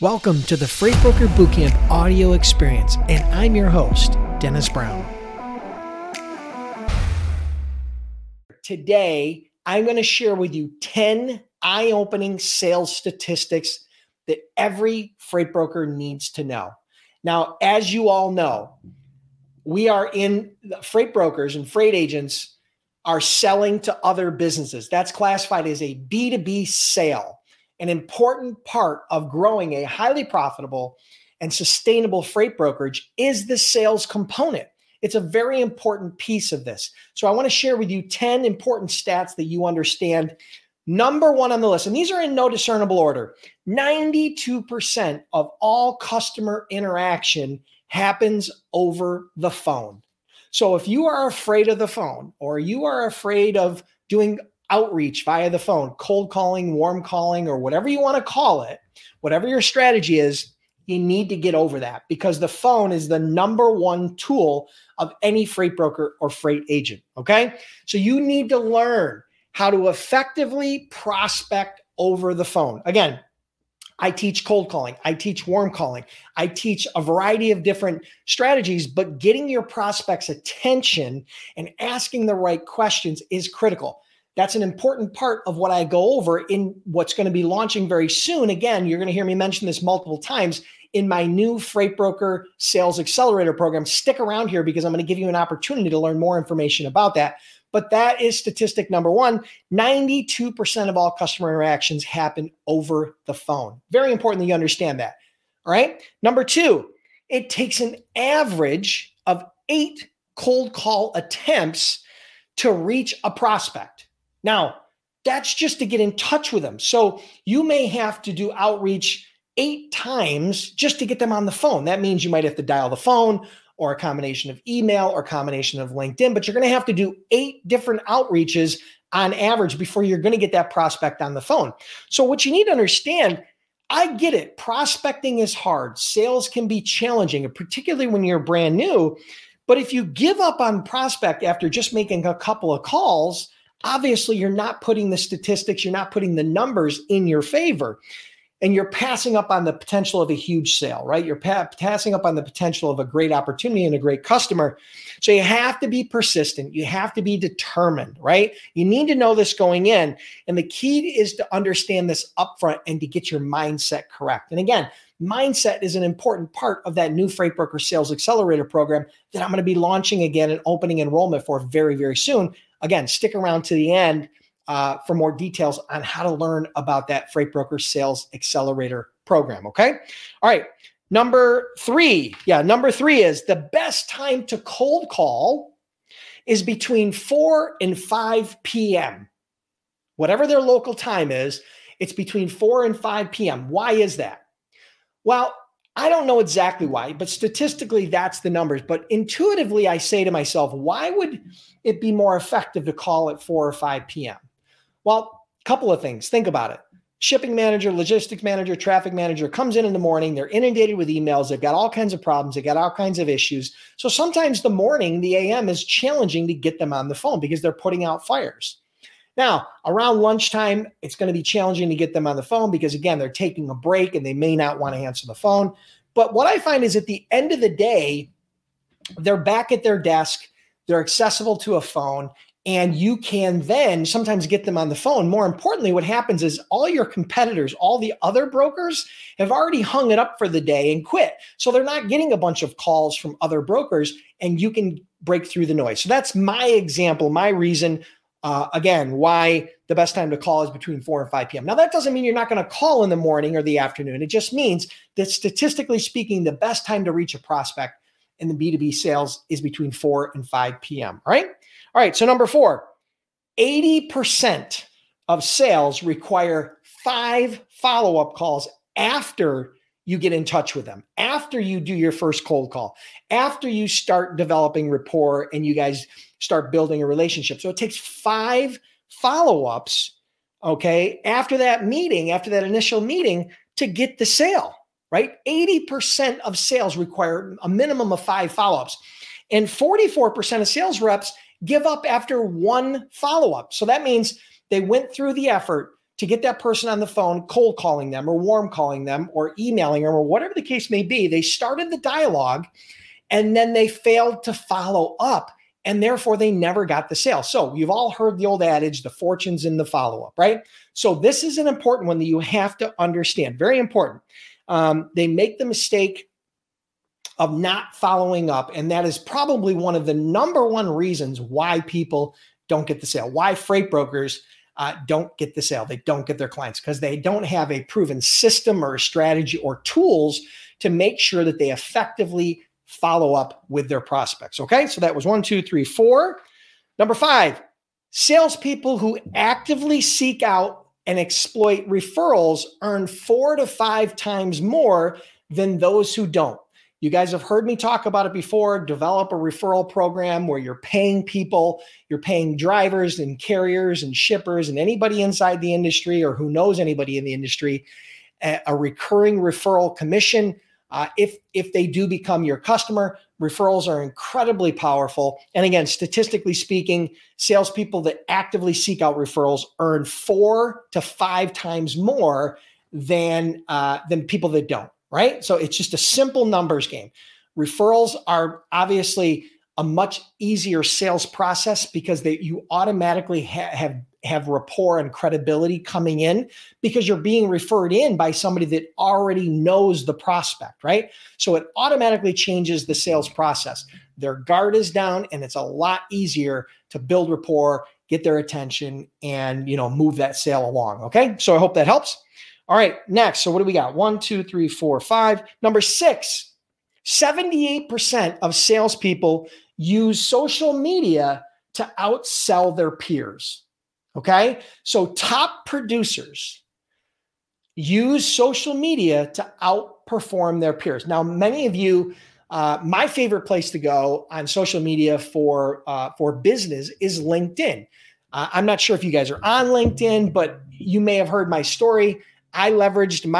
Welcome to the Freight Broker Bootcamp audio experience, and I'm your host, Dennis Brown. Today, I'm going to share with you 10 eye-opening sales statistics that every freight broker needs to know. Now, as you all know, we are in freight brokers and freight agents are selling to other businesses. That's classified as a B2B sale. An important part of growing a highly profitable and sustainable freight brokerage is the sales component. It's a very important piece of this. So I want to share with you 10 important stats that you understand. Number one on the list, and these are in no discernible order, 92% of all customer interaction happens over the phone. So if you are afraid of the phone or you are afraid of doing outreach via the phone, cold calling, warm calling, or whatever you want to call it, whatever your strategy is, you need to get over that because the phone is the number one tool of any freight broker or freight agent, okay? So you need to learn how to effectively prospect over the phone. Again, I teach cold calling. I teach warm calling. I teach a variety of different strategies, but getting your prospects' attention and asking the right questions is critical. That's an important part of what I go over in what's going to be launching very soon. Again, you're going to hear me mention this multiple times in my new Freight Broker Sales Accelerator program. Stick around here because I'm going to give you an opportunity to learn more information about that. But that is statistic number one. 92% of all customer interactions happen over the phone. Very important that you understand that. All right. Number two, it takes an average of 8 cold call attempts to reach a prospect. Now, that's just to get in touch with them. So you may have to do outreach 8 times just to get them on the phone. That means you might have to dial the phone or a combination of email or a combination of LinkedIn, but you're going to have to do 8 different outreaches on average before you're going to get that prospect on the phone. So what you need to understand, I get it. Prospecting is hard. Sales can be challenging, particularly when you're brand new. But if you give up on prospect after just making a couple of calls, obviously, you're not putting the statistics, you're not putting the numbers in your favor, and you're passing up on the potential of a huge sale, right? You're passing up on the potential of a great opportunity and a great customer. So you have to be persistent. You have to be determined, right? You need to know this going in. And the key is to understand this upfront and to get your mindset correct. And again, mindset is an important part of that new Freight Broker Sales Accelerator program that I'm going to be launching again and opening enrollment for very, very soon. Again, stick around to the end for more details on how to learn about that Freight Broker Sales Accelerator program, okay? All right, number three. Yeah, number three is the best time to cold call is between 4 and 5 p.m. Whatever their local time is, it's between 4 and 5 p.m. Why is that? Well, I don't know exactly why, but statistically, that's the numbers. But intuitively, I say to myself, why would it be more effective to call at 4 or 5 p.m.? Well, a couple of things. Think about it. Shipping manager, logistics manager, traffic manager comes in the morning. They're inundated with emails. They've got all kinds of problems. They've got all kinds of issues. So sometimes the morning, the AM is challenging to get them on the phone because they're putting out fires. Now, around lunchtime, it's going to be challenging to get them on the phone because, again, they're taking a break and they may not want to answer the phone. But what I find is at the end of the day, they're back at their desk, they're accessible to a phone, and you can then sometimes get them on the phone. More importantly, what happens is all your competitors, all the other brokers have already hung it up for the day and quit. So they're not getting a bunch of calls from other brokers, and you can break through the noise. So that's my example, my reason. Again, why the best time to call is between 4 and 5 p.m. Now, that doesn't mean you're not going to call in the morning or the afternoon. It just means that statistically speaking, the best time to reach a prospect in the B2B sales is between 4 and 5 p.m., right? All right, so number 4, 80% of sales require 5 follow-up calls after you get in touch with them, after you do your first cold call, after you start developing rapport and you guys start building a relationship. So it takes 5 follow-ups, okay, after that meeting, after that initial meeting to get the sale, right? 80% of sales require a minimum of 5 follow-ups. And 44% of sales reps give up after 1 follow-up. So that means they went through the effort. to get that person on the phone, cold calling them or warm calling them or emailing them or whatever the case may be. They started the dialogue and then they failed to follow up, and therefore they never got the sale. So you've all heard the old adage, the fortune's in the follow-up, right? So this is an important one that you have to understand, very important. They make the mistake of not following up, and that is probably one of the number one reasons why people don't get the sale, why freight brokers don't get the sale. They don't get their clients because they don't have a proven system or strategy or tools to make sure that they effectively follow up with their prospects. Okay, so that was 1, 2, 3, 4. Number 5, salespeople who actively seek out and exploit referrals earn 4 to 5 times more than those who don't. You guys have heard me talk about it before. Develop a referral program where you're paying people, you're paying drivers and carriers and shippers and anybody inside the industry or who knows anybody in the industry, a recurring referral commission. If they do become your customer, referrals are incredibly powerful. And again, statistically speaking, salespeople that actively seek out referrals earn 4 to 5 times more than people that don't, right? So it's just a simple numbers game. Referrals are obviously a much easier sales process because you automatically have rapport and credibility coming in because you're being referred in by somebody that already knows the prospect, right? So it automatically changes the sales process. Their guard is down and it's a lot easier to build rapport, get their attention, and move that sale along, okay? So I hope that helps. All right, next, so what do we got? 1, 2, 3, 4, 5. Number 6, 78% of salespeople use social media to outsell their peers. Okay, so top producers use social media to outperform their peers. Now, many of you, my favorite place to go on social media for business is LinkedIn. I'm not sure if you guys are on LinkedIn, but you may have heard my story. My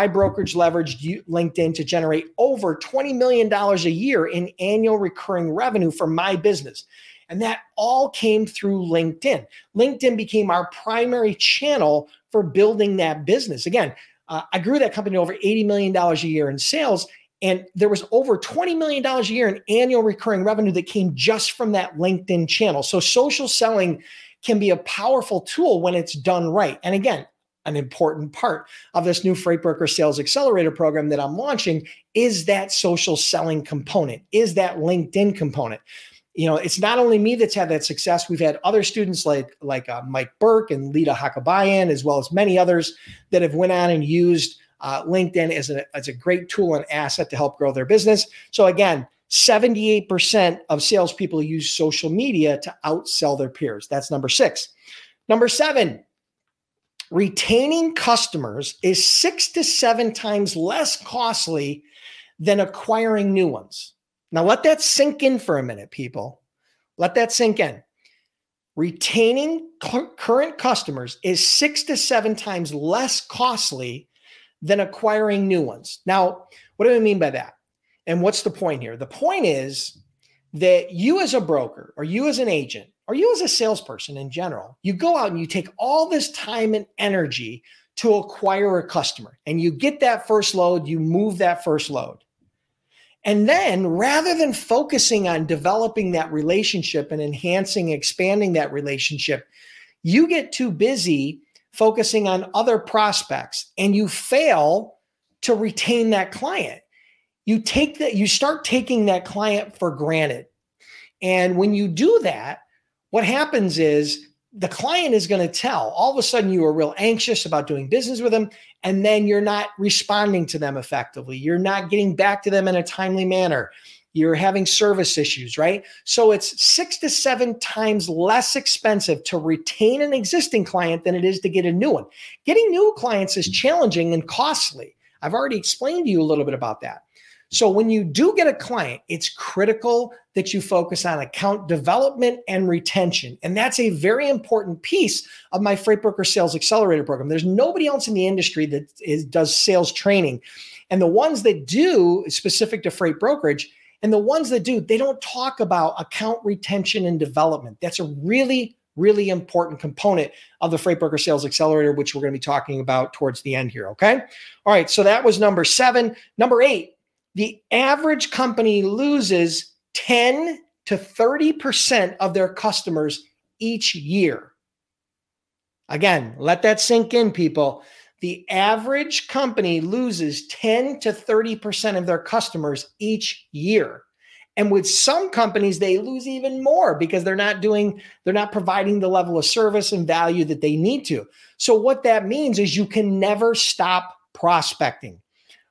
brokerage leveraged LinkedIn to generate over $20 million a year in annual recurring revenue for my business. And that all came through LinkedIn. LinkedIn became our primary channel for building that business. Again, I grew that company to over $80 million a year in sales, and there was over $20 million a year in annual recurring revenue that came just from that LinkedIn channel. So social selling can be a powerful tool when it's done right. And again, an important part of this new Freight Broker Sales Accelerator program that I'm launching is that social selling component, is that LinkedIn component. It's not only me that's had that success. We've had other students like Mike Burke and Lita Hakabayan, as well as many others that have went on and used LinkedIn as a great tool and asset to help grow their business. So again, 78% of salespeople use social media to outsell their peers. That's number 6. Number 7, retaining customers is 6 to 7 times less costly than acquiring new ones. Now, let that sink in for a minute, people. Let that sink in. Retaining current customers is 6 to 7 times less costly than acquiring new ones. Now, what do I mean by that? And what's the point here? The point is that you as a broker or you as an agent or you as a salesperson in general, you go out and you take all this time and energy to acquire a customer and you get that first load, you move that first load. And then rather than focusing on developing that relationship and enhancing, expanding that relationship, you get too busy focusing on other prospects and you fail to retain that client. You start taking that client for granted. And when you do that, what happens is the client is going to tell. All of a sudden you are real anxious about doing business with them, and then you're not responding to them effectively. You're not getting back to them in a timely manner. You're having service issues, right? So it's 6 to 7 times less expensive to retain an existing client than it is to get a new one. Getting new clients is challenging and costly. I've already explained to you a little bit about that. So when you do get a client, it's critical that you focus on account development and retention. And that's a very important piece of my Freight Broker Sales Accelerator program. There's nobody else in the industry that does sales training. And the ones that do, specific to freight brokerage, and the ones that do, they don't talk about account retention and development. That's a really, really important component of the Freight Broker Sales Accelerator, which we're going to be talking about towards the end here. Okay. All right. So that was number 7. Number 8, the average company loses 10 to 30% of their customers each year. Again, let that sink in, people. The average company loses 10 to 30% of their customers each year. And with some companies, they lose even more because they're not providing the level of service and value that they need to. So what that means is you can never stop prospecting,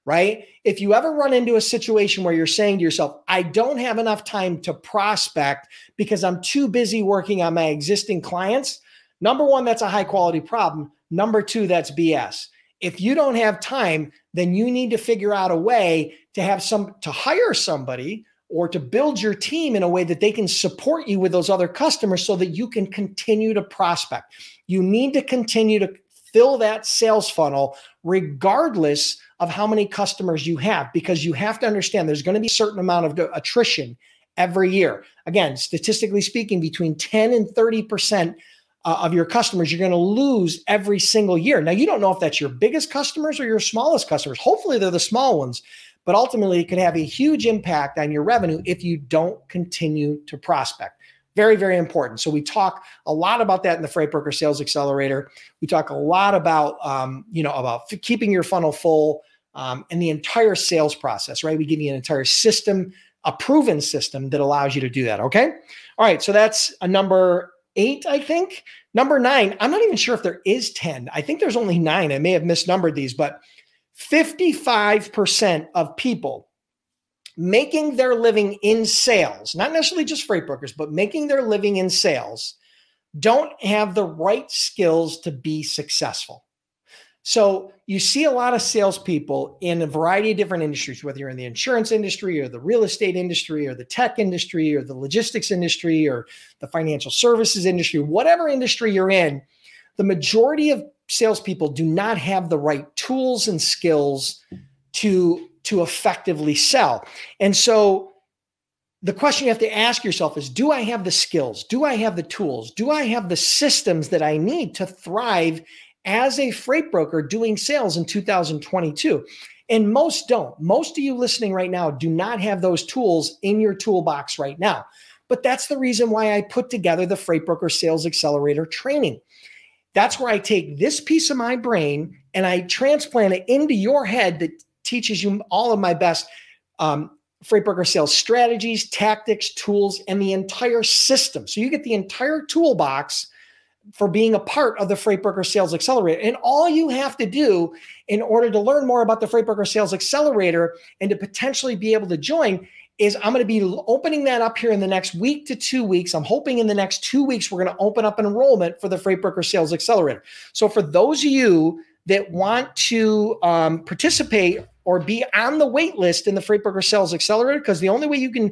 right? If you ever run into a situation where you're saying to yourself, I don't have enough time to prospect because I'm too busy working on my existing clients, number one, that's a high quality problem. Number 2, that's BS. If you don't have time, then you need to figure out a way to hire somebody or to build your team in a way that they can support you with those other customers so that you can continue to prospect. You need to continue to fill that sales funnel regardless of how many customers you have, because you have to understand there's going to be a certain amount of attrition every year. Again, statistically speaking, between 10 and 30% of your customers you're going to lose every single year. Now, you don't know if that's your biggest customers or your smallest customers. Hopefully, they're the small ones. But ultimately, it could have a huge impact on your revenue if you don't continue to prospect. Very, very important. So we talk a lot about that in the Freight Broker Sales Accelerator. We talk a lot about, about keeping your funnel full and the entire sales process, right? We give you an entire system, a proven system that allows you to do that, okay? All right, so that's a number 8, I think. Number 9, I'm not even sure if there is 10. I think there's only 9. I may have misnumbered these, but 55% of people making their living in sales, not necessarily just freight brokers, but making their living in sales, don't have the right skills to be successful. So you see a lot of salespeople in a variety of different industries, whether you're in the insurance industry or the real estate industry or the tech industry or the logistics industry or the financial services industry, whatever industry you're in, the majority of salespeople do not have the right tools and skills to effectively sell. And so the question you have to ask yourself is, do I have the skills? Do I have the tools? Do I have the systems that I need to thrive as a freight broker doing sales in 2022? And most don't. Most of you listening right now do not have those tools in your toolbox right now. But that's the reason why I put together the Freight Broker Sales Accelerator training. That's where I take this piece of my brain and I transplant it into your head that teaches you all of my best freight broker sales strategies, tactics, tools, and the entire system. So you get the entire toolbox for being a part of the Freight Broker Sales Accelerator. And all you have to do in order to learn more about the Freight Broker Sales Accelerator and to potentially be able to join is I'm going to be opening that up here in the next week to 2 weeks. I'm hoping in the next 2 weeks, we're going to open up enrollment for the Freight Broker Sales Accelerator. So for those of you that want to participate or be on the wait list in the Freight Broker Sales Accelerator, because the only way you're going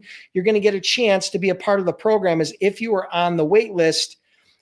to get a chance to be a part of the program is if you are on the wait list.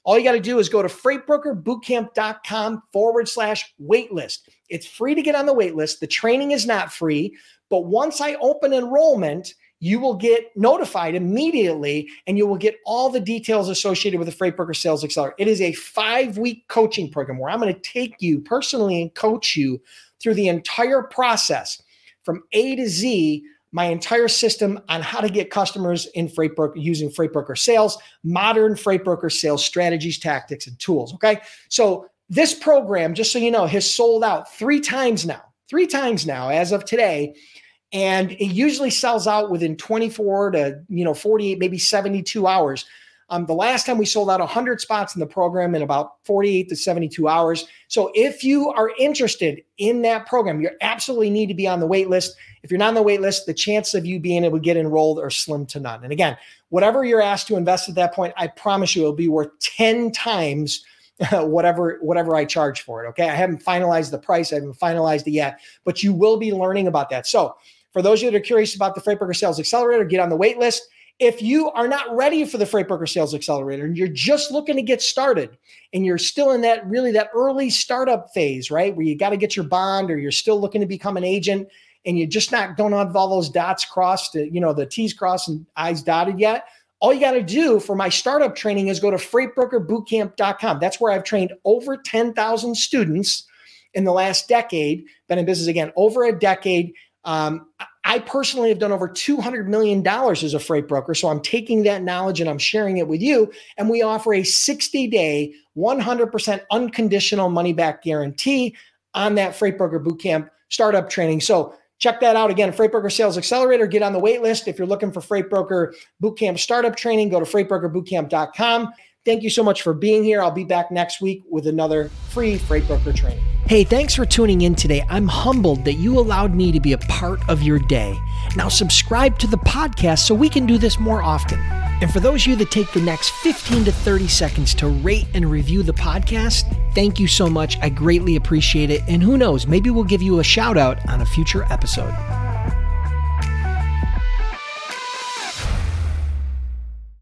All you got to do is go to freightbrokerbootcamp.com/waitlist. It's free to get on the wait list. The training is not free, but once I open enrollment, you will get notified immediately and you will get all the details associated with the Freight Broker Sales Accelerator. It is a 5-week coaching program where I'm going to take you personally and coach you through the entire process from A to Z, my entire system on how to get customers in freight broker using freight broker sales, modern freight broker sales strategies, tactics, and tools. Okay. So this program, just so you know, has sold out 3 times now as of today. And it usually sells out within 24 to 48, maybe 72 hours. The last time we sold out 100 spots in the program in about 48 to 72 hours. So if you are interested in that program, you absolutely need to be on the wait list. If you're not on the wait list, the chance of you being able to get enrolled are slim to none. And again, whatever you're asked to invest at that point, I promise you it'll be worth 10 times whatever I charge for it, okay? I haven't finalized the price. I haven't finalized it yet, but you will be learning about that. So for those of you that are curious about the Freight Broker Sales Accelerator, get on the wait list. If you are not ready for the Freight Broker Sales Accelerator and you're just looking to get started and you're still in that early startup phase, right, where you got to get your bond or you're still looking to become an agent and you just don't have all those dots crossed, the T's crossed and I's dotted yet, All you got to do for my startup training is go to freightbrokerbootcamp.com. That's where I've trained over 10,000 students in the last decade. Been in business, again, over a decade. I personally have done over $200 million as a freight broker. So I'm taking that knowledge and I'm sharing it with you. And we offer a 60-day, 100% unconditional money-back guarantee on that Freight Broker Bootcamp startup training. So check that out. Again, Freight Broker Sales Accelerator. Get on the wait list. If you're looking for Freight Broker Bootcamp startup training, go to freightbrokerbootcamp.com. Thank you so much for being here. I'll be back next week with another free Freight Broker training. Hey, thanks for tuning in today. I'm humbled that you allowed me to be a part of your day. Now subscribe to the podcast so we can do this more often. And for those of you that take the next 15 to 30 seconds to rate and review the podcast, thank you so much. I greatly appreciate it. And who knows, maybe we'll give you a shout out on a future episode.